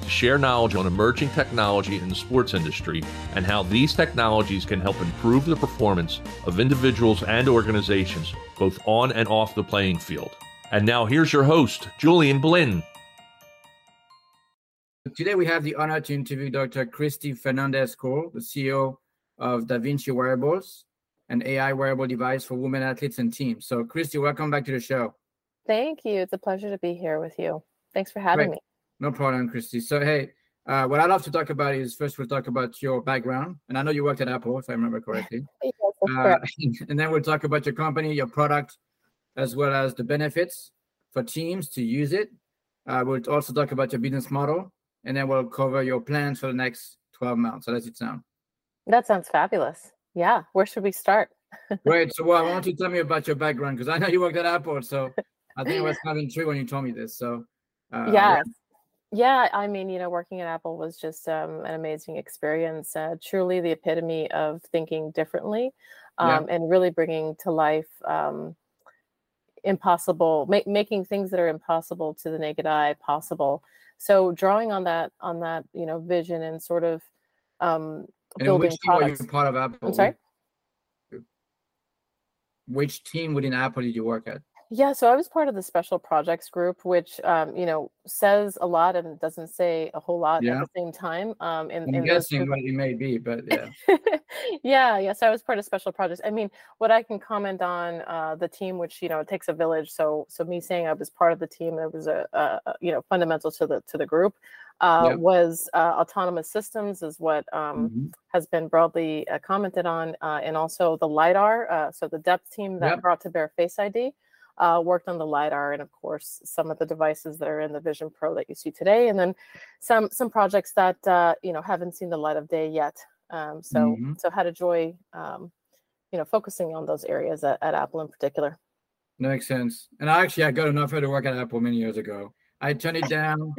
to share knowledge on emerging technology in the sports industry and how these technologies can help improve the performance of individuals and organizations, both on and off the playing field. And now here's your host, Julian Blinn. Today we have the honor to interview Dr. Christy Fernandez-Cull, the CEO of DaVinci Wearables, an AI wearable device for women athletes and teams. So Christy, welcome back to the show. Thank you. It's a pleasure to be here with you. Thanks for having me. No problem, Christy. So, hey, what I love to talk about is first we'll talk about your background. And I know you worked at Apple, if I remember correctly. Yes, and then we'll talk about your company, your product, as well as the benefits for teams to use it. We'll also talk about your business model. And then we'll cover your plans for the next 12 months. How does it sound? That sounds fabulous. Yeah. Where should we start? Great. So, well, I want you to tell me about your background, because I know you worked at Apple. So I think it was kind of intriguing when you told me this. So, Yeah, I mean, you know, working at Apple was just an amazing experience, truly the epitome of thinking differently and really bringing to life making things that are impossible to the naked eye possible. So drawing on that, you know, vision and sort of building which team were you part of Apple? I'm sorry? Which team within Apple did you work at? Yeah, so I was part of the Special Projects group, which, you know, says a lot and doesn't say a whole lot at the same time. I'm guessing what it may be, but yeah. So I was part of Special Projects. I mean, what I can comment on the team, which, you know, it takes a village. So me saying I was part of the team that was, you know, fundamental to the group was Autonomous Systems is what has been broadly commented on, and also the LIDAR, so the depth team that brought to bear Face ID. Worked on the LIDAR and, of course, some of the devices that are in the Vision Pro that you see today, and then some projects that, you know, haven't seen the light of day yet. So had a joy, you know, focusing on those areas at Apple in particular. Makes sense. And I got an offer to work at Apple many years ago. I turned it down.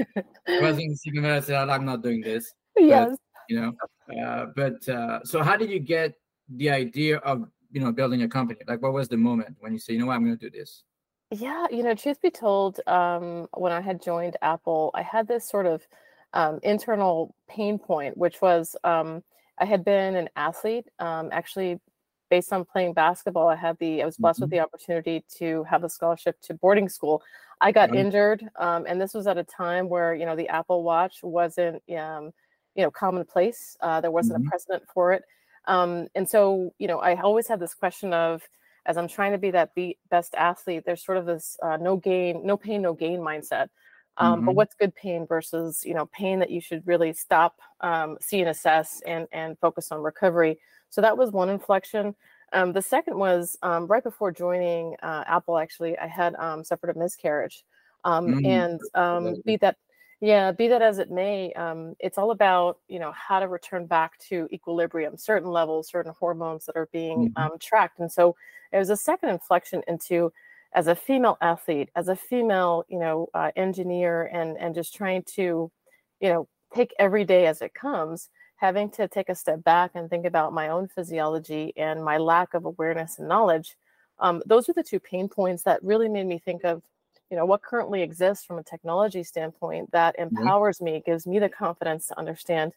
I said, I'm not doing this. Yes. But, you know, so how did you get the idea of, you know, building a company? Like, what was the moment when you say, you know what, I'm going to do this? Yeah, you know, truth be told, when I had joined Apple, I had this sort of internal pain point, which was I had been an athlete. Actually, based on playing basketball, I was blessed with the opportunity to have a scholarship to boarding school. I got injured, and this was at a time where, you know, the Apple Watch wasn't, you know, commonplace. There wasn't a precedent for it. And so, you know, I always had this question of, as I'm trying to be that best athlete, there's sort of this no pain, no gain mindset. But what's good pain versus, you know, pain that you should really stop, see and assess and focus on recovery. So that was one inflection. The second was right before joining Apple, actually, I had suffered a miscarriage. Be that as it may, it's all about, you know, how to return back to equilibrium, certain levels, certain hormones that are being tracked. And so it was a second inflection into, as a female athlete, as a female, you know, engineer, and just trying to, you know, take every day as it comes, having to take a step back and think about my own physiology and my lack of awareness and knowledge. Those are the two pain points that really made me think of, you know, what currently exists from a technology standpoint that empowers me, gives me the confidence to understand.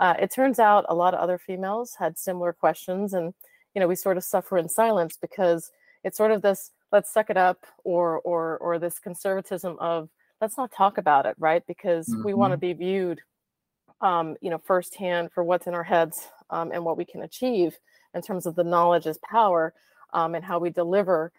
It turns out a lot of other females had similar questions, and, you know, we sort of suffer in silence because it's sort of this, let's suck it up, or this conservatism of, let's not talk about it, right? Because we want to be viewed, you know, firsthand for what's in our heads and what we can achieve in terms of the knowledge as power and how we deliver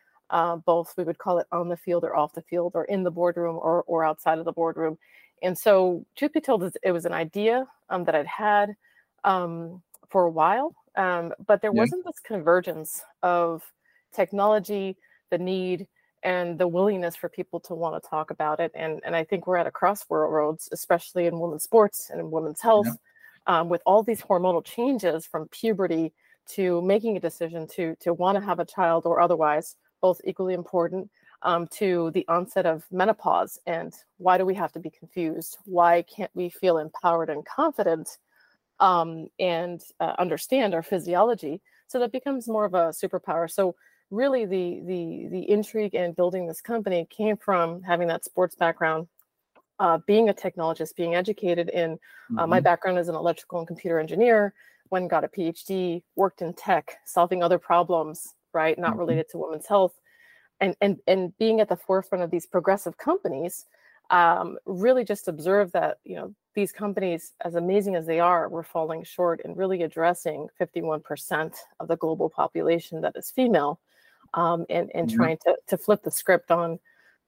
both, we would call it on the field or off the field or in the boardroom or outside of the boardroom. And so truth be told, it was an idea that I'd had for a while, but there wasn't this convergence of technology, the need, and the willingness for people to want to talk about it. And I think we're at a crossroads, especially in women's sports and in women's health. with all these hormonal changes from puberty to making a decision to want to have a child or otherwise, both equally important, to the onset of menopause. And why do we have to be confused? Why can't we feel empowered and confident and understand our physiology? So that becomes more of a superpower. So really the intrigue in building this company came from having that sports background, being a technologist, being educated in, my background as an electrical and computer engineer, when got a PhD, worked in tech, solving other problems, right? Not related to women's health, and being at the forefront of these progressive companies, really just observed that, you know, these companies, as amazing as they are, were falling short in really addressing 51% of the global population that is female, and trying to flip the script on,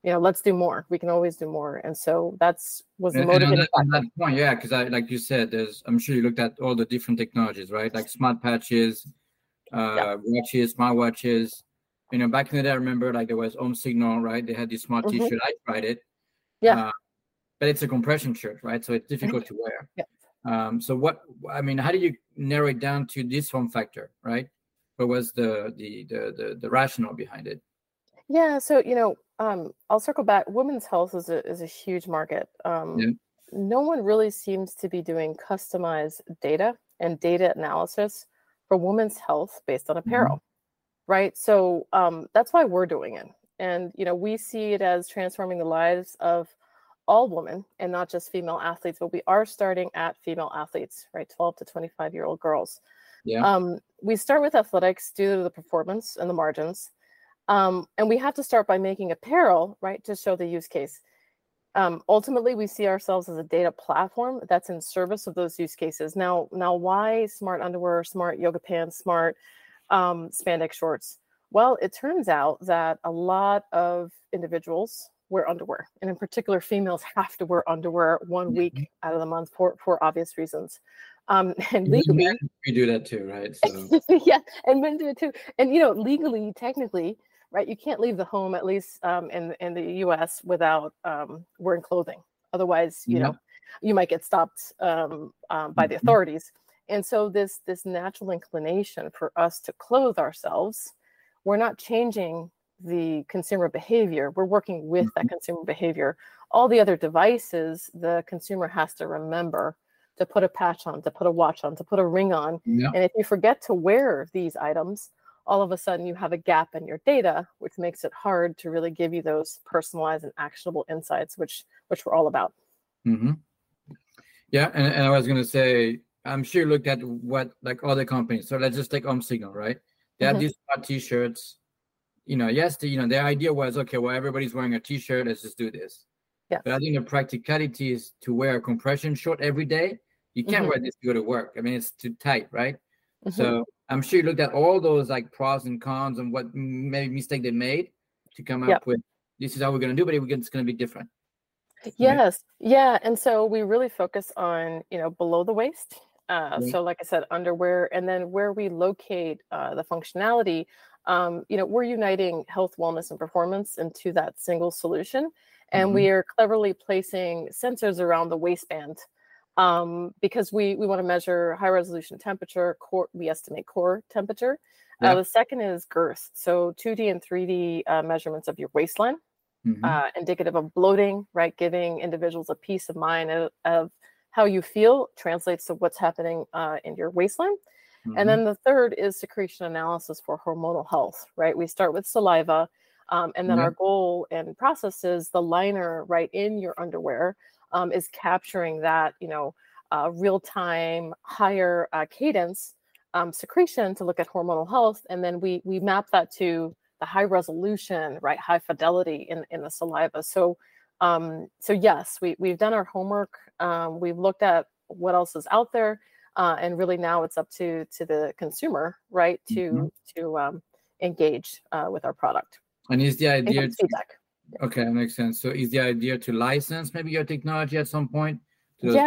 you know, let's do more. We can always do more. And so was the motivating factor. Yeah, because like you said, I'm sure you looked at all the different technologies, right? Like smart patches, watches, smart watches. You know, back in the day, I remember like there was Om Signal, right? They had this smart T-shirt. I tried it. Yeah. But it's a compression shirt, right? So it's difficult to wear. Yeah. So how do you narrow it down to this form factor, right? What was the rationale behind it? Yeah. So, you know, I'll circle back. Women's health is a huge market. No one really seems to be doing customized data and data analysis for women's health based on apparel, right? So that's why we're doing it. And, you know, we see it as transforming the lives of all women and not just female athletes, but we are starting at female athletes, right? 12 to 25-year-old girls. Yeah. We start with athletics due to the performance and the margins. And we have to start by making apparel, right, to show the use case. Ultimately, we see ourselves as a data platform that's in service of those use cases. Now, why smart underwear, smart yoga pants, smart spandex shorts? Well, it turns out that a lot of individuals wear underwear, and in particular, females have to wear underwear 1 week out of the month for obvious reasons. And legally, we do that too, right? So. Yeah, and men do it too. And you know, legally, technically, right? You can't leave the home, at least in the U.S., without wearing clothing. Otherwise, you know, you might get stopped by the authorities. And so this natural inclination for us to clothe ourselves, we're not changing the consumer behavior. We're working with that consumer behavior. All the other devices, the consumer has to remember to put a patch on, to put a watch on, to put a ring on. Yeah. And if you forget to wear these items, all of a sudden you have a gap in your data, which makes it hard to really give you those personalized and actionable insights, which we're all about. Mm-hmm. Yeah, and I was going to say, I'm sure you looked at what, like other companies. So let's just take Om Signal, right? They have these smart T-shirts. You know, the idea was, okay, well, everybody's wearing a T-shirt. Let's just do this. Yeah. But I think the practicality is to wear a compression short every day. You can't wear this to go to work. I mean, it's too tight, right? So I'm sure you looked at all those like pros and cons and what maybe mistake they made to come up with, this is how we're going to do, but it's going to be different. Yes. Right? Yeah. And so we really focus on, you know, below the waist. So like I said, underwear, and then where we locate the functionality, you know, we're uniting health, wellness, and performance into that single solution. And we are cleverly placing sensors around the waistband because we want to measure high resolution temperature, we estimate core temperature. Yeah. The second is girth. So 2D and 3D measurements of your waistline, indicative of bloating, right? Giving individuals a peace of mind of how you feel translates to what's happening in your waistline. And then the third is secretion analysis for hormonal health, right? We start with saliva. And then our goal and process is the liner right in your underwear is capturing that, you know, real-time higher cadence secretion to look at hormonal health. And then we map that to the high resolution, right, high fidelity in the saliva. So, so yes, we've done our homework. We've looked at what else is out there. And really now it's up to the consumer, right, to engage with our product. And is the idea okay, that makes sense. So is the idea to license maybe your technology at some point to those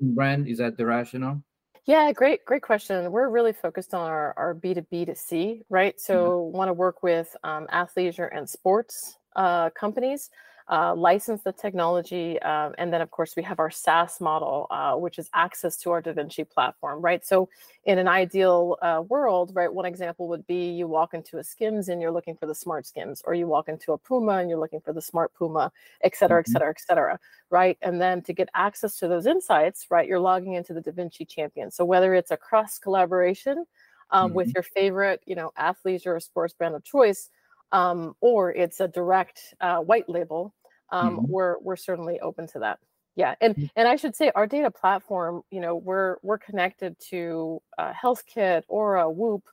brand? Is that the rationale? Yeah, great question. We're really focused on our B2B to C, right? So want to work with athleisure and sports companies. license the technology, and then of course we have our SaaS model, which is access to our DaVinci platform, right? So in an ideal world, right, one example would be you walk into a Skims and you're looking for the smart Skims, or you walk into a Puma and you're looking for the smart Puma, et cetera, et cetera, et cetera, right? And then to get access to those insights, right, you're logging into the DaVinci Champions. So whether it's a cross collaboration with your favorite, you know, athleisure or sports brand of choice, or it's a direct white label, we're certainly open to that. Yeah, and I should say our data platform, you know, we're connected to HealthKit, Aura, Whoop,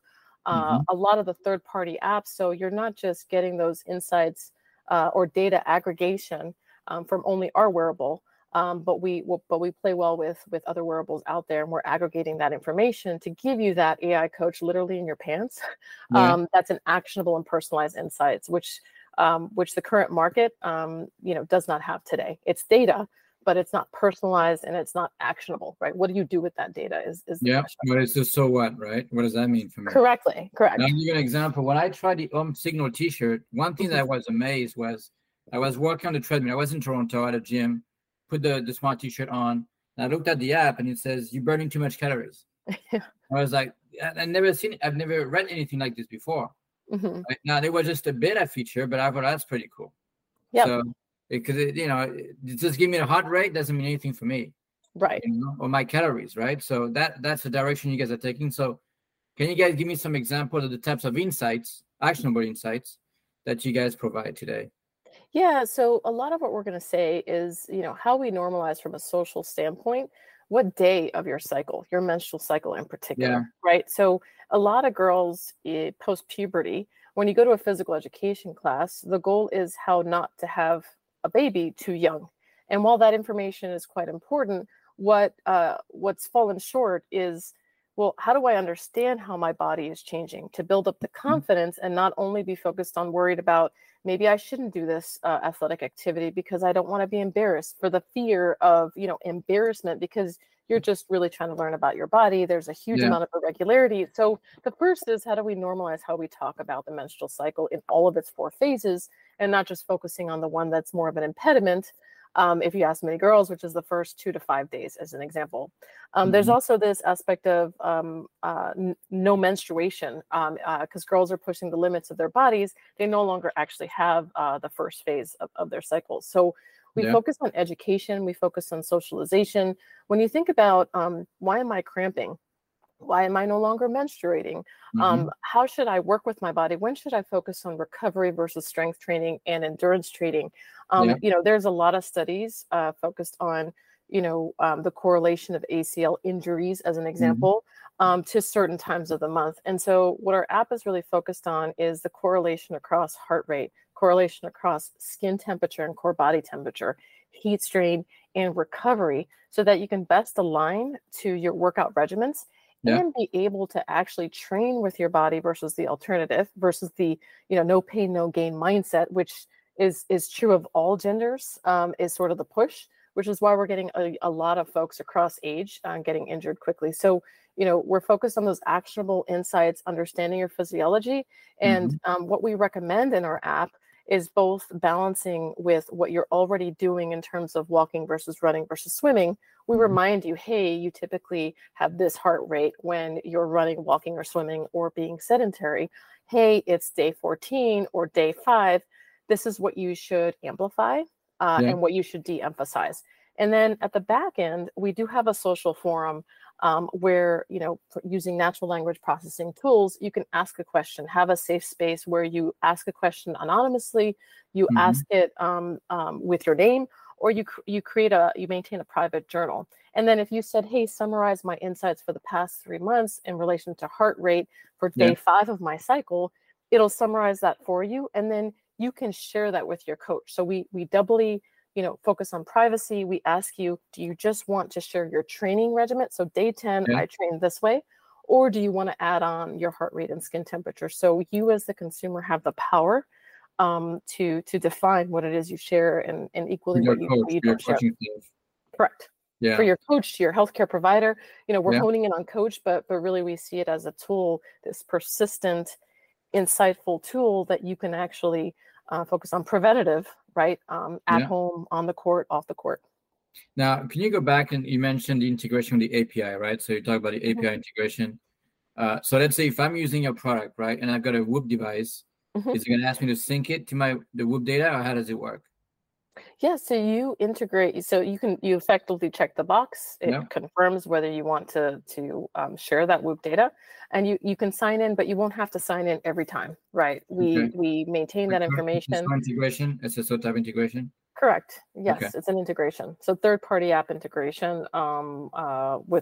a lot of the third-party apps. So you're not just getting those insights or data aggregation from only our wearable, but we play well with other wearables out there, and we're aggregating that information to give you that AI coach literally in your pants. Yeah. That's an actionable and personalized insights, which the current market, you know, does not have today. It's data, but it's not personalized and it's not actionable, right? What do you do with that data is the question. But it's just so what, right? What does that mean for me? Correct. Now, I'll give you an example. When I tried the Om Signal t-shirt, one thing that I was amazed was I was walking on the treadmill. I was in Toronto at a gym, put the smart t-shirt on, and I looked at the app and it says, you're burning too much calories. I was like, I've never read anything like this before. Right? Now, there was just a beta feature, but I thought that's pretty cool. Yeah. So, because it just give me a heart rate doesn't mean anything for me, right? You know, or my calories, right? So that's the direction you guys are taking. So can you guys give me some examples of the types of insights, actionable insights, that you guys provide today? Yeah, so a lot of what we're going to say is, you know, how we normalize from a social standpoint. What day of your cycle, your menstrual cycle in particular, right? So a lot of girls post-puberty, when you go to a physical education class, the goal is how not to have a baby too young. And while that information is quite important, what's fallen short is, well, how do I understand how my body is changing to build up the confidence and not only be focused on worried about, maybe I shouldn't do this athletic activity because I don't want to be embarrassed, for the fear of, you know, embarrassment, because you're just really trying to learn about your body. There's a huge amount of irregularity. So the first is, how do we normalize how we talk about the menstrual cycle in all of its four phases, and not just focusing on the one that's more of an impediment, if you ask many girls, which is the first 2 to 5 days, as an example. There's also this aspect of no menstruation, because girls are pushing the limits of their bodies. They no longer actually have the first phase of their cycle. So we focus on education. We focus on socialization. When you think about why am I cramping? Why am I no longer menstruating? How should I work with my body? When should I focus on recovery versus strength training and endurance training? You know, there's a lot of studies focused on, you know, the correlation of ACL injuries, as an example, to certain times of the month. And so what our app is really focused on is the correlation across heart rate, correlation across skin temperature and core body temperature, heat strain, and recovery, so that you can best align to your workout regimens. And be able to actually train with your body versus the alternative, versus the, you know, no pain, no gain mindset, which is true of all genders, is sort of the push, which is why we're getting a lot of folks across age getting injured quickly. So, you know, we're focused on those actionable insights, understanding your physiology. And what we recommend in our app is both balancing with what you're already doing in terms of walking versus running versus swimming. We remind you, hey, you typically have this heart rate when you're running, walking, or swimming, or being sedentary. Hey, it's day 14 or day 5. This is what you should amplify and what you should de-emphasize. And then at the back end, we do have a social forum where, you know, using natural language processing tools, you can ask a question, have a safe space where you ask a question anonymously, you ask it with your name, or you maintain a private journal. And then if you said, hey, summarize my insights for the past 3 months in relation to heart rate for day 5 of my cycle, it'll summarize that for you. And then you can share that with your coach. So we doubly, you know, focus on privacy. We ask you, do you just want to share your training regimen? So day 10, I train this way, or do you want to add on your heart rate and skin temperature? So you as the consumer have the power to define what it is you share, and equally what you don't share. Correct. Yeah. For your coach, to your healthcare provider, you know, we're honing in on coach, but really we see it as a tool, this persistent, insightful tool that you can actually focus on preventative right? At home, on the court, off the court. Now, can you go back and you mentioned the integration with the API, right? So you talk about the API integration. So let's say if I'm using a product, right, and I've got a Whoop device, is it going to ask me to sync it to the Whoop data, or how does it work? Yeah, so you integrate, so you effectively check the box. It confirms whether you want to share that Whoop data, and you can sign in, but you won't have to sign in every time, right? We maintain that information. Integration, SSO type integration. Correct. Yes, it's an integration. So third-party app integration with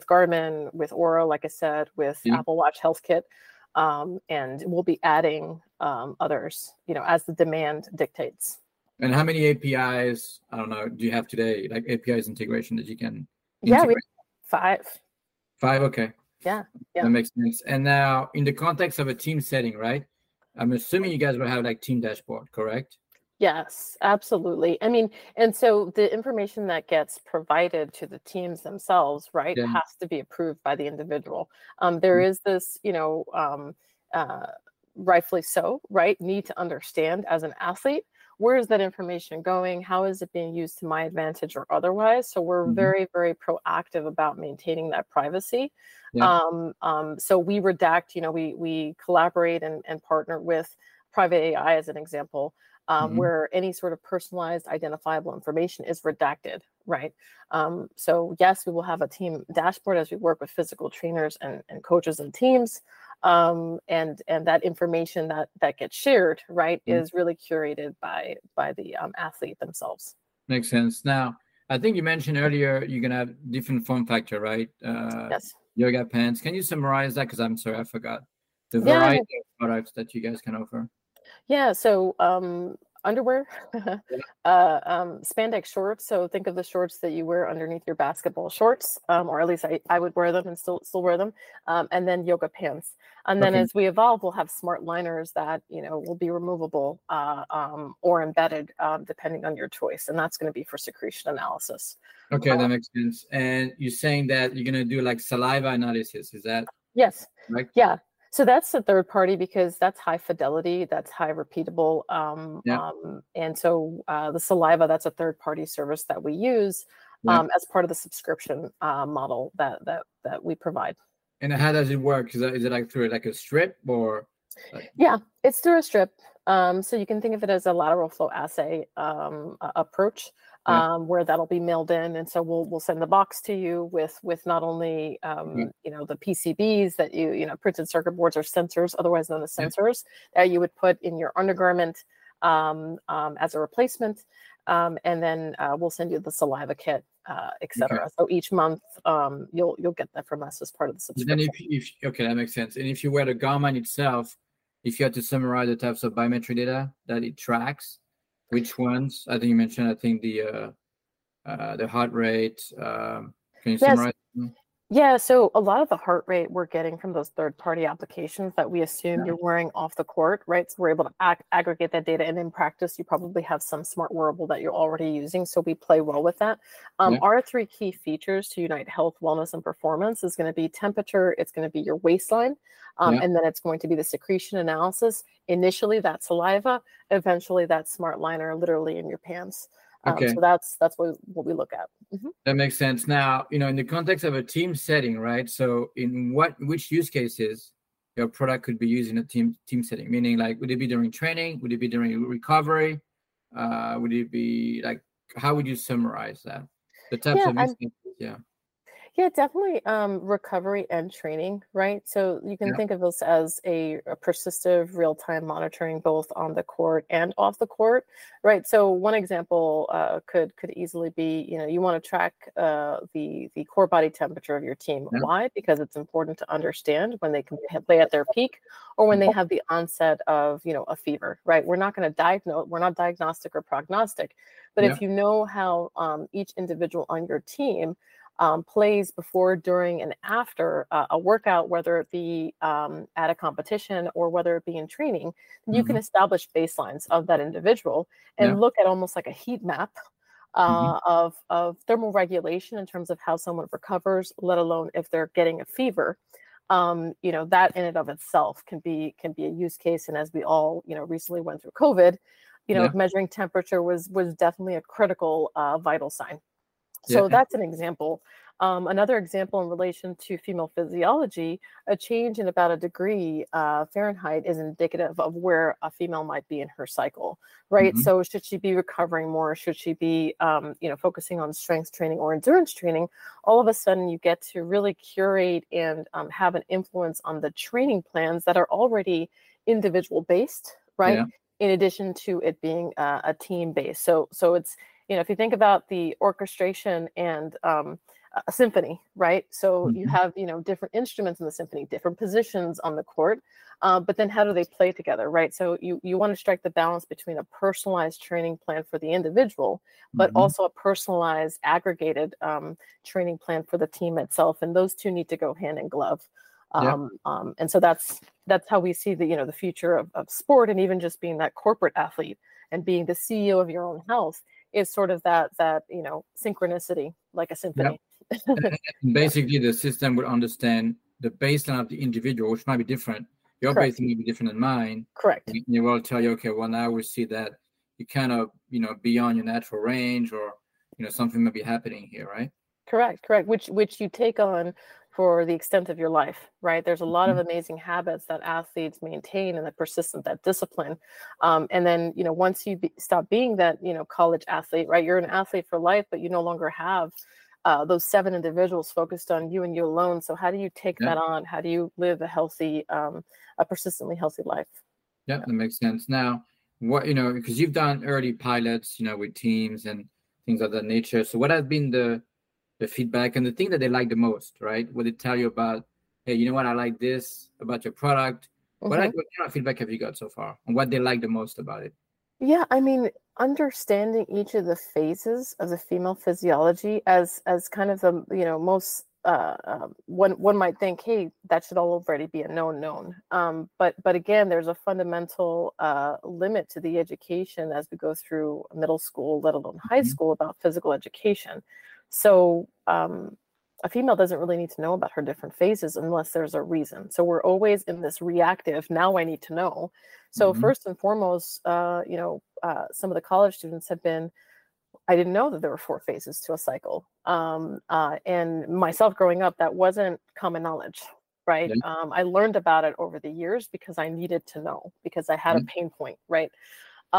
Garmin, with Oura, like I said, with Apple Watch HealthKit, and we'll be adding others, as the demand dictates. And how many APIs, I don't know, do you have today, like APIs integration that you can integrate? Yeah, we have 5. 5, okay. Yeah. That makes sense. And now in the context of a team setting, right? I'm assuming you guys will have like team dashboard, correct? Yes, absolutely. I mean, and so the information that gets provided to the teams themselves, right, has to be approved by the individual. There is this, rightfully so, right, need to understand as an athlete, where is that information going? How is it being used to my advantage or otherwise? So we're very, very proactive about maintaining that privacy. So we redact, we collaborate and partner with Private AI as an example, where any sort of personalized identifiable information is redacted, right? So yes, we will have a team dashboard as we work with physical trainers and coaches and teams. And that information that gets shared, right, is really curated by the athlete themselves. Makes sense. Now, I think you mentioned earlier you're going to have different form factor, right? Yes. Yoga pants. Can you summarize that? Because I'm sorry, I forgot the variety of products that you guys can offer. Yeah. So underwear, spandex shorts. So think of the shorts that you wear underneath your basketball shorts, or at least I would wear them and still wear them. And then yoga pants. And then as we evolve, we'll have smart liners that, will be removable or embedded depending on your choice. And that's going to be for secretion analysis. Okay, that makes sense. And you're saying that you're going to do like saliva analysis. Is that? Yes. Right? Yeah. So that's the third party because that's high fidelity, that's high repeatable. And so the saliva, that's a third party service that we use as part of the subscription model that we provide. And how does it work? Is it like through like a strip or? Yeah, it's through a strip. So you can think of it as a lateral flow assay approach. Where that'll be mailed in, and so we'll send the box to you with not only the PCBs that you printed circuit boards or sensors, otherwise known as sensors, that you would put in your undergarment as a replacement, and then we'll send you the saliva kit, etc. So each month you'll get that from us as part of the subscription. And then if that makes sense. And if you wear the garment itself, if you had to summarize the types of biometric data that it tracks. Which ones? I think you mentioned, the heart rate. Can you summarize them? Yeah, so a lot of the heart rate we're getting from those third-party applications that we assume you're wearing off the court, right? So we're able to aggregate that data. And in practice, you probably have some smart wearable that you're already using. So we play well with that. Our 3 key features to unite health, wellness, and performance is going to be temperature. It's going to be your waistline. And then it's going to be the secretion analysis. Initially, that's saliva. Eventually, that smart liner literally in your pants. So that's what we look at. That makes sense. Now, in the context of a team setting, right? So in which use cases your product could be used in a team setting? Meaning, like, would it be during training? Would it be during recovery? Would it be like, how would you summarize that? The types of use cases, Yeah, definitely recovery and training, right? So you can think of this as a persistive real-time monitoring both on the court and off the court, right? So one example could easily be, you want to track the core body temperature of your team. Yeah. Why? Because it's important to understand when they can play at their peak or when they have the onset of, a fever, right? We're not going to diagnose, we're not diagnostic or prognostic, but if you know how each individual on your team plays before, during, and after a workout, whether it be at a competition or whether it be in training, you can establish baselines of that individual and look at almost like a heat map of thermal regulation in terms of how someone recovers, let alone if they're getting a fever. That in and of itself can be a use case. And as we all, recently went through COVID, you know, measuring temperature was definitely a critical vital sign. So that's an example. Another example in relation to female physiology, a change in about a degree Fahrenheit is indicative of where a female might be in her cycle, right? Mm-hmm. So should she be recovering more? Should she be, you know, focusing on strength training or endurance training? All of a sudden you get to really curate and have an influence on the training plans that are already individual based, right? Yeah. In addition to it being a team based. So it's, you know, if you think about the orchestration and a symphony, right? So you have, you know, different instruments in the symphony, different positions on the court, but then how do they play together, right? So you want to strike the balance between a personalized training plan for the individual, but also a personalized aggregated training plan for the team itself. And those two need to go hand in glove. And so that's how we see the, you know, the future of sport, and even just being that corporate athlete and being the CEO of your own health is sort of that you know, synchronicity, like a symphony. And basically the system would understand the baseline of the individual, which might be different. Your baseline may be different than mine. Correct. And it will tell you, okay, well, now we see that you kind of, you know, beyond your natural range, or, you know, something may be happening here, right? Correct. Which you take on for the extent of your life, right? There's a lot of amazing habits that athletes maintain and that persistent, that discipline. And then, you know, once you stop being that, you know, college athlete, right? You're an athlete for life, but you no longer have those 7 individuals focused on you and you alone. So how do you take that on? How do you live a healthy, a persistently healthy life? Yeah, that makes sense. Now, what, you know, because you've done early pilots, you know, with teams and things of that nature. So what has been the feedback and the thing that they like the most, right? What they tell you about, hey, you know what, I like this about your product. What kind of feedback have you got so far, and what they like the most about it? Yeah, I mean, understanding each of the phases of the female physiology as kind of the, you know, most one might think, hey, that should already be a known. But again, there's a fundamental limit to the education as we go through middle school, let alone high school, about physical education. So a female doesn't really need to know about her different phases unless there's a reason. So we're always in this reactive, now I need to know. So first and foremost, you know, some of the college students have been, I didn't know that there were 4 phases to a cycle. And myself growing up, that wasn't common knowledge, right? I learned about it over the years because I needed to know, because I had a pain point, right? A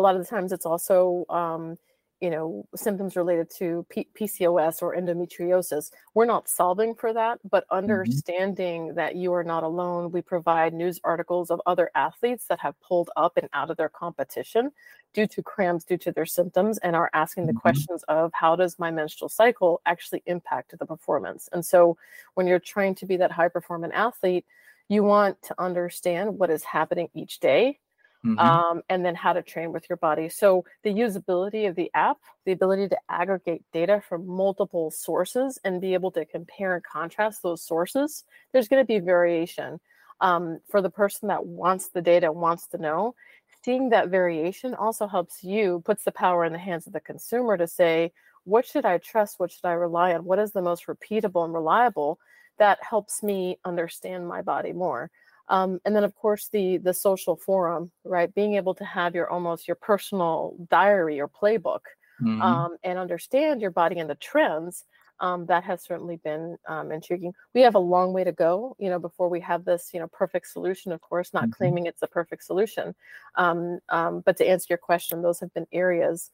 lot of the times it's also, you know, symptoms related to PCOS or endometriosis. We're not solving for that, but understanding that you are not alone. We provide news articles of other athletes that have pulled up and out of their competition due to cramps, due to their symptoms, and are asking the questions of how does my menstrual cycle actually impact the performance? And so when you're trying to be that high-performing athlete, you want to understand what is happening each day. And then how to train with your body. So the usability of the app, the ability to aggregate data from multiple sources and be able to compare and contrast those sources, there's going to be variation. For the person that wants the data, wants to know, seeing that variation also helps you, puts the power in the hands of the consumer to say, what should I trust? What should I rely on? What is the most repeatable and reliable? That helps me understand my body more. And then, of course, the social forum, right? Being able to have your almost your personal diary or playbook and understand your body and the trends, that has certainly been intriguing. We have a long way to go, you know, before we have this, you know, perfect solution, of course, not claiming it's a perfect solution. But to answer your question, those have been areas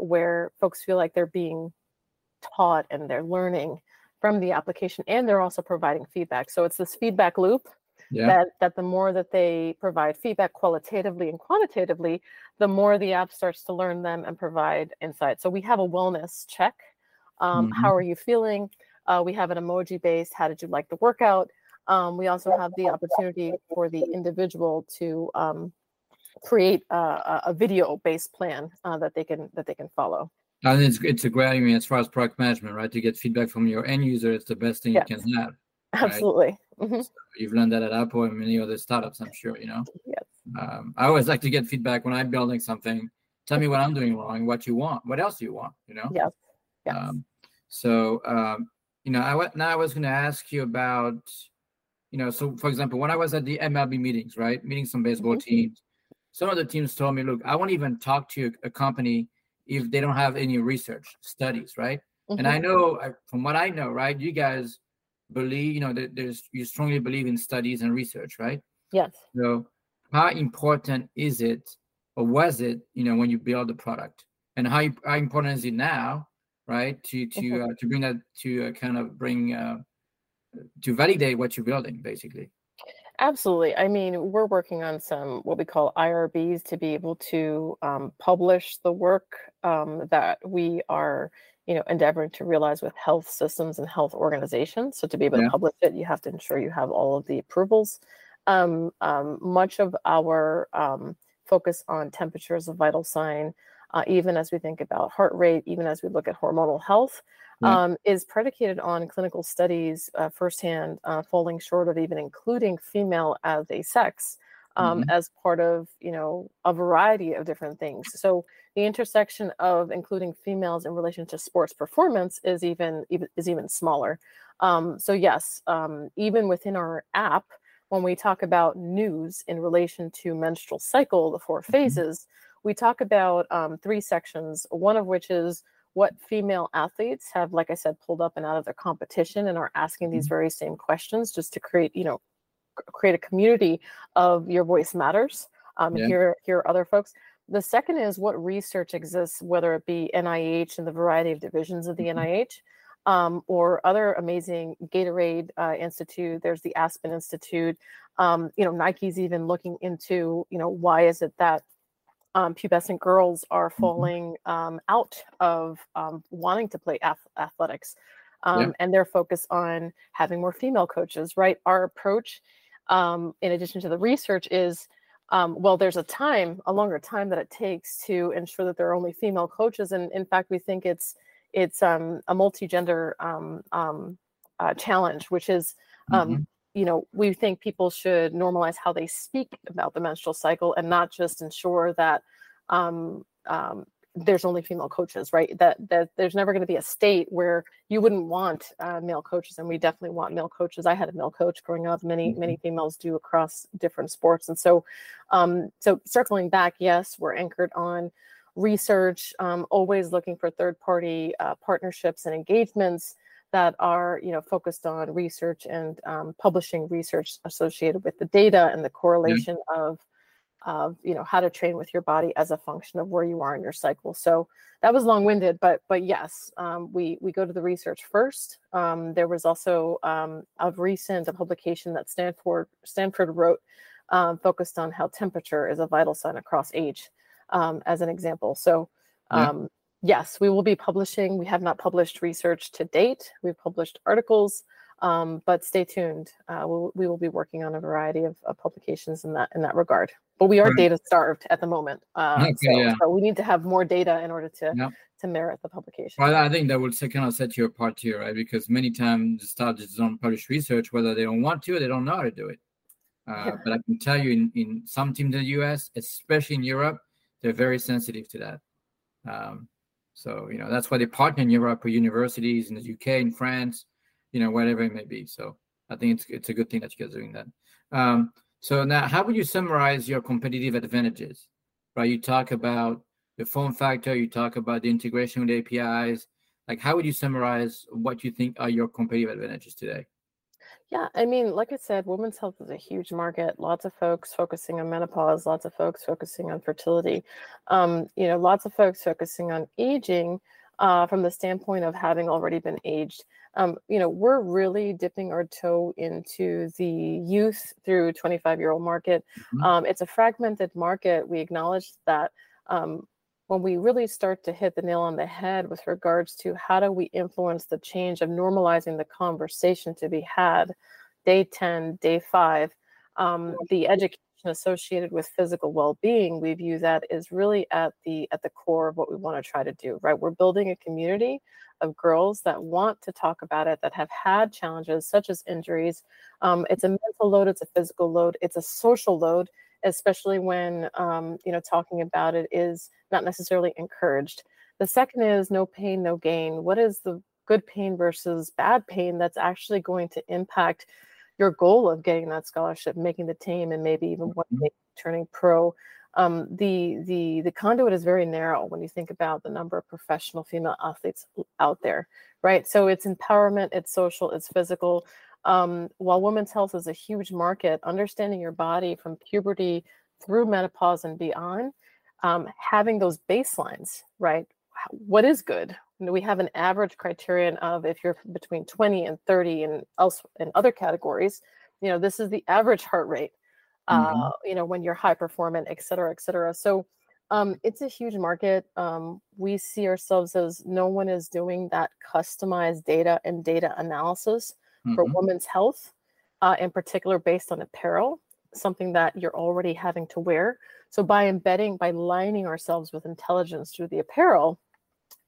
where folks feel like they're being taught and they're learning from the application, and they're also providing feedback. So it's this feedback loop. Yeah. That the more that they provide feedback qualitatively and quantitatively, the more the app starts to learn them and provide insight. So we have a wellness check. How are you feeling? We have an emoji based, how did you like the workout? We also have the opportunity for the individual to create a video based plan that they can follow. And it's a great, I mean, as far as product management, right? To get feedback from your end user, it's the best thing you can have. Right? Absolutely. So you've learned that at Apple and many other startups, I'm sure, you know. Yes. I always like to get feedback when I'm building something. Tell me what I'm doing wrong, what you want, what else you want, you know. Yes. Yes. You know, I was going to ask you about, you know, so for example, when I was at the MLB meetings, right, meeting some baseball teams, some of the teams told me, look, I won't even talk to a company if they don't have any research studies, right? Mm-hmm. And I know, from what I know, right, you guys believe, you know, that you strongly believe in studies and research, right? Yes. So how important is it, or was it, you know, when you build the product? And how important is it now, right, to bring that, to kind of bring, to validate what you're building, basically? Absolutely. I mean, we're working on some what we call IRBs to be able to publish the work that we are, you know, endeavoring to realize with health systems and health organizations. So to be able to publish it, you have to ensure you have all of the approvals. Much of our focus on temperature as a vital sign, even as we think about heart rate, even as we look at hormonal health, is predicated on clinical studies firsthand falling short of even including female as a sex as part of, you know, a variety of different things. So the intersection of including females in relation to sports performance is even smaller. So yes, even within our app, when we talk about news in relation to menstrual cycle, the four phases, we talk about three sections, one of which is what female athletes have, like I said, pulled up and out of their competition and are asking these very same questions just to create, you know, create a community of your voice matters. Hear other folks. The second is what research exists, whether it be NIH and the variety of divisions of the NIH or other amazing Gatorade Institute. There's the Aspen Institute. You know, Nike's even looking into, you know, why is it that pubescent girls are falling out of wanting to play athletics and their focus on having more female coaches, right? Our approach, in addition to the research, is, well, there's a longer time that it takes to ensure that there are only female coaches. And in fact, we think it's a multi-gender challenge, which is, you know, we think people should normalize how they speak about the menstrual cycle and not just ensure that there's only female coaches, right? That there's never going to be a state where you wouldn't want male coaches, and we definitely want male coaches. I had a male coach growing up. Many females do across different sports. And so, so circling back, yes, we're anchored on research, always looking for third-party partnerships and engagements that are, you know, focused on research and publishing research associated with the data and the correlation of, you know, how to train with your body as a function of where you are in your cycle. So that was long-winded, but yes, we go to the research first. There was also of recent a publication that Stanford wrote focused on how temperature is a vital sign across age, as an example. So. Yes, we will be publishing. We have not published research to date. We've published articles, but stay tuned. We will be working on a variety of publications in that regard. But we are data starved at the moment, so we need to have more data in order to merit the publication. Well, I think that will kind of set you apart here, right? Because many times the startups don't publish research, whether they don't want to, or they don't know how to do it. But I can tell you, in some teams in the U.S., especially in Europe, they're very sensitive to that. So, you know, that's why they partner in Europe with universities, in the UK, in France, you know, wherever it may be. So I think it's a good thing that you guys are doing that. So now, how would you summarize your competitive advantages? Right? You talk about the form factor, you talk about the integration with APIs. Like, how would you summarize what you think are your competitive advantages today? Yeah, I mean, like I said, women's health is a huge market. Lots of folks focusing on menopause, lots of folks focusing on fertility, you know, lots of folks focusing on aging from the standpoint of having already been aged. You know, we're really dipping our toe into the youth through 25-year-old market. It's a fragmented market. We acknowledge that when we really start to hit the nail on the head with regards to how do we influence the change of normalizing the conversation to be had day 10, day 5, the education associated with physical well-being, we view that is really at the core of what we want to try to do, right? We're building a community of girls that want to talk about it, that have had challenges such as injuries. It's a mental load, it's a physical load, it's a social load, especially when, you know, talking about it is not necessarily encouraged. The second is no pain, no gain. What is the good pain versus bad pain that's actually going to impact your goal of getting that scholarship, making the team, and maybe even one day turning pro? The conduit is very narrow when you think about the number of professional female athletes out there, right? So it's empowerment, it's social, it's physical. While women's health is a huge market, understanding your body from puberty through menopause and beyond, having those baselines, right? What is good? We have an average criterion of if you're between 20 and 30 and else in other categories, you know, this is the average heart rate, you know, when you're high performant, et cetera, et cetera. So it's a huge market. We see ourselves as no one is doing that customized data and data analysis for women's health, in particular based on apparel, something that you're already having to wear. So by embedding, by lining ourselves with intelligence through the apparel,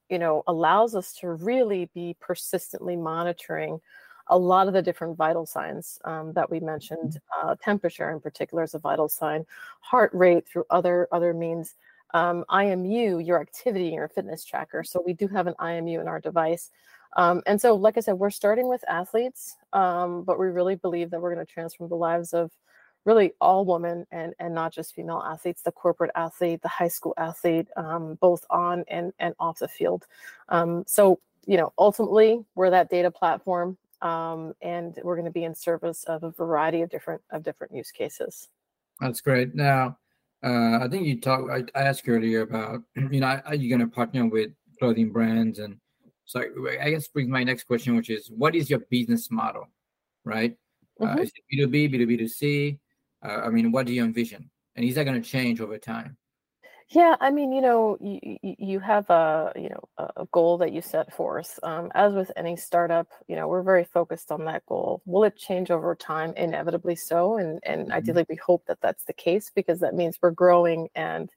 you know, allows us to really be persistently monitoring a lot of the different vital signs that we mentioned. Temperature in particular is a vital sign, heart rate through other means, IMU, your activity, your fitness tracker. So we do have an IMU in our device. And so, like I said, we're starting with athletes, but we really believe that we're going to transform the lives of really all women and not just female athletes, the corporate athlete, the high school athlete, both on and off the field. So, you know, ultimately we're that data platform, and we're going to be in service of a variety of different use cases. That's great. Now, I think you talked, I asked earlier about, you know, are you going to partner with clothing brands? And so I guess brings my next question, which is, what is your business model, right? Is it B2B, B2B2C? I mean, what do you envision? And is that going to change over time? Yeah, I mean, you know, you have a goal that you set forth. As with any startup, you know, we're very focused on that goal. Will it change over time? Inevitably so. And ideally, we hope that that's the case, because that means we're growing and,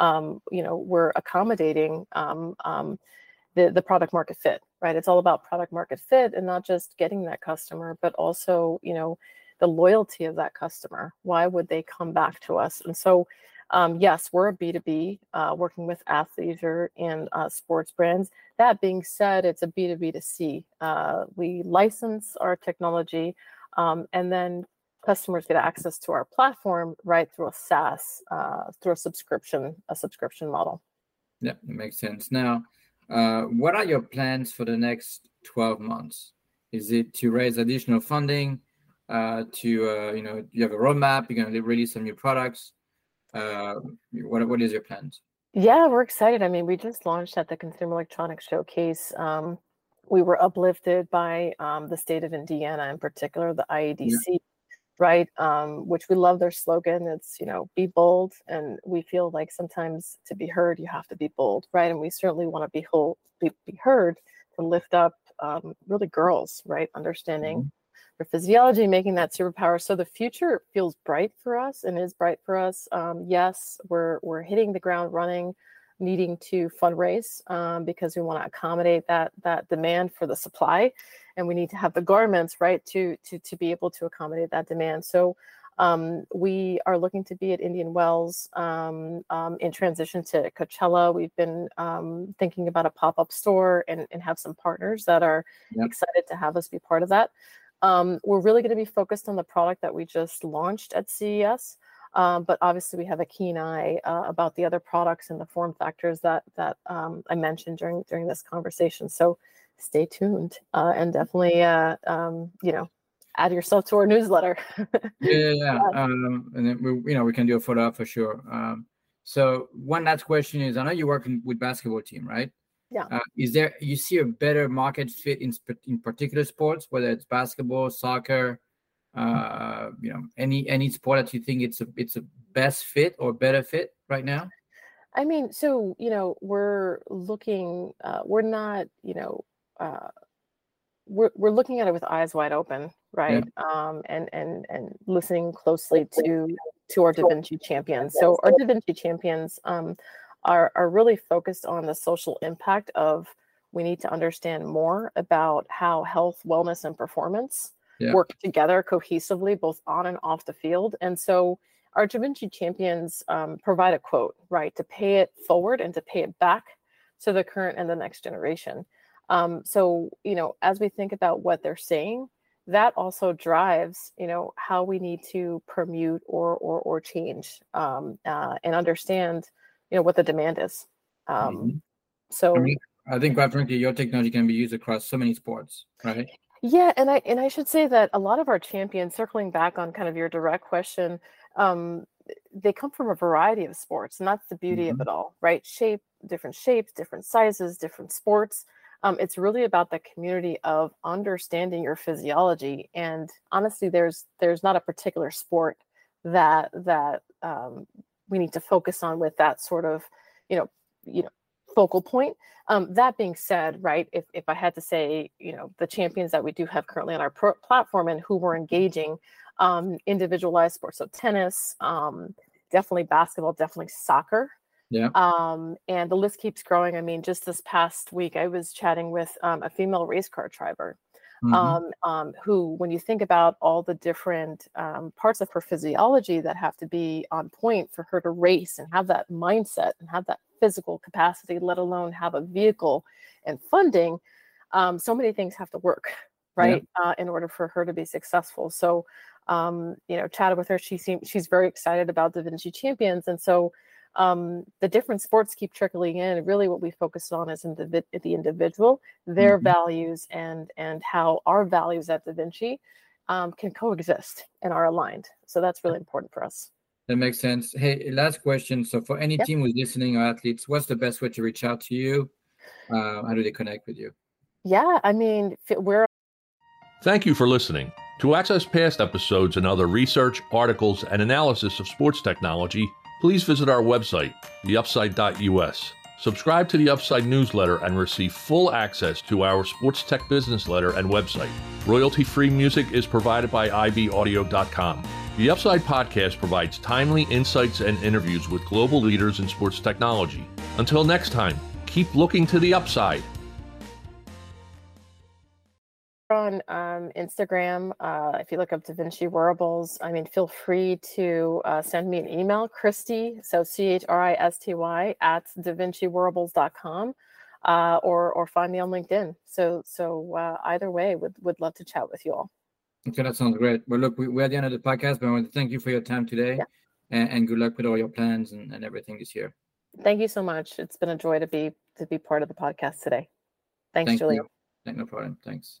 you know, we're accommodating the product market fit, right? It's all about product market fit and not just getting that customer, but also, you know, the loyalty of that customer. Why would they come back to us? And so, yes, we're a B2B, working with athleisure and sports brands. That being said, it's a B2B2C. We license our technology, and then customers get access to our platform, right, through a SaaS, through a subscription model. Yeah, that makes sense. Now, what are your plans for the next 12 months? Is it to raise additional funding? You know, you have a roadmap, you're going to release some new products. What is your plans? Yeah, we're excited. I mean, we just launched at the Consumer Electronics Showcase. We were uplifted by the state of Indiana, in particular, the IEDC, right? Which we love their slogan. It's, you know, be bold. And we feel like sometimes to be heard, you have to be bold, right? And we certainly want to be heard, to lift up really girls, right? Understanding for physiology, making that superpower. So the future feels bright for us and is bright for us. Yes, we're hitting the ground running, needing to fundraise because we want to accommodate that demand for the supply, and we need to have the garments, right, to be able to accommodate that demand. So we are looking to be at Indian Wells in transition to Coachella. We've been thinking about a pop-up store and have some partners that are excited to have us be part of that. We're really going to be focused on the product that we just launched at CES, but obviously we have a keen eye about the other products and the form factors that I mentioned during this conversation. So stay tuned and definitely, you know, add yourself to our newsletter. And then we can do a follow up for sure. So one last question is, I know you're working with basketball team, right? Yeah. Is there, you see a better market fit in particular sports, whether it's basketball, soccer, you know, any sport that you think it's a best fit or better fit right now? I mean, so, you know, we're looking, we're not, you know, we're looking at it with eyes wide open, right? Yeah. And listening closely to our DaVinci Champions. So our DaVinci Champions, are really focused on the social impact of, we need to understand more about how health, wellness, and performance work together cohesively, both on and off the field. And so our DaVinci Champions provide a quote, right, to pay it forward and to pay it back to the current and the next generation. So, you know, as we think about what they're saying, that also drives, you know, how we need to permute or change and understand, you know, what the demand is. So I think quite frankly, your technology can be used across so many sports, right? Yeah, and I should say that a lot of our champions, circling back on kind of your direct question, they come from a variety of sports, and that's the beauty of it all, right? Different shapes, different sizes, different sports. It's really about the community of understanding your physiology. And honestly, there's not a particular sport that we need to focus on with that sort of, you know, focal point. That being said, right, if I had to say, you know, the champions that we do have currently on our platform and who we're engaging, individualized sports, so tennis, definitely basketball, definitely soccer. Yeah. And the list keeps growing. I mean, just this past week, I was chatting with a female race car driver who, when you think about all the different parts of her physiology that have to be on point for her to race and have that mindset and have that physical capacity, let alone have a vehicle and funding, so many things have to work, right, in order for her to be successful. So, you know, chatted with her. She's very excited about DaVinci Champions. And so the different sports keep trickling in. Really what we focus on is the individual, their values, and how our values at DaVinci can coexist and are aligned. So that's really important for us. That makes sense. Hey, last question. So for any team who's listening or athletes, what's the best way to reach out to you? How do they connect with you? Yeah, I mean, we're... Thank you for listening. To access past episodes and other research, articles, and analysis of sports technology, please visit our website, theupside.us. Subscribe to the Upside newsletter and receive full access to our sports tech business letter and website. Royalty-free music is provided by ibaudio.com. The Upside Podcast provides timely insights and interviews with global leaders in sports technology. Until next time, keep looking to the upside. On Instagram, if you look up DaVinci Wearables, I mean, feel free to send me an email, Christy, so CHRISTY @DaVinciWearables.com, or find me on LinkedIn. So either way, would love to chat with you all. Okay, that sounds great. Well, look, we're at the end of the podcast, but I want to thank you for your time today and good luck with all your plans and everything this year. Thank you so much. It's been a joy to be part of the podcast today. Thanks, Julian. No problem. Thanks.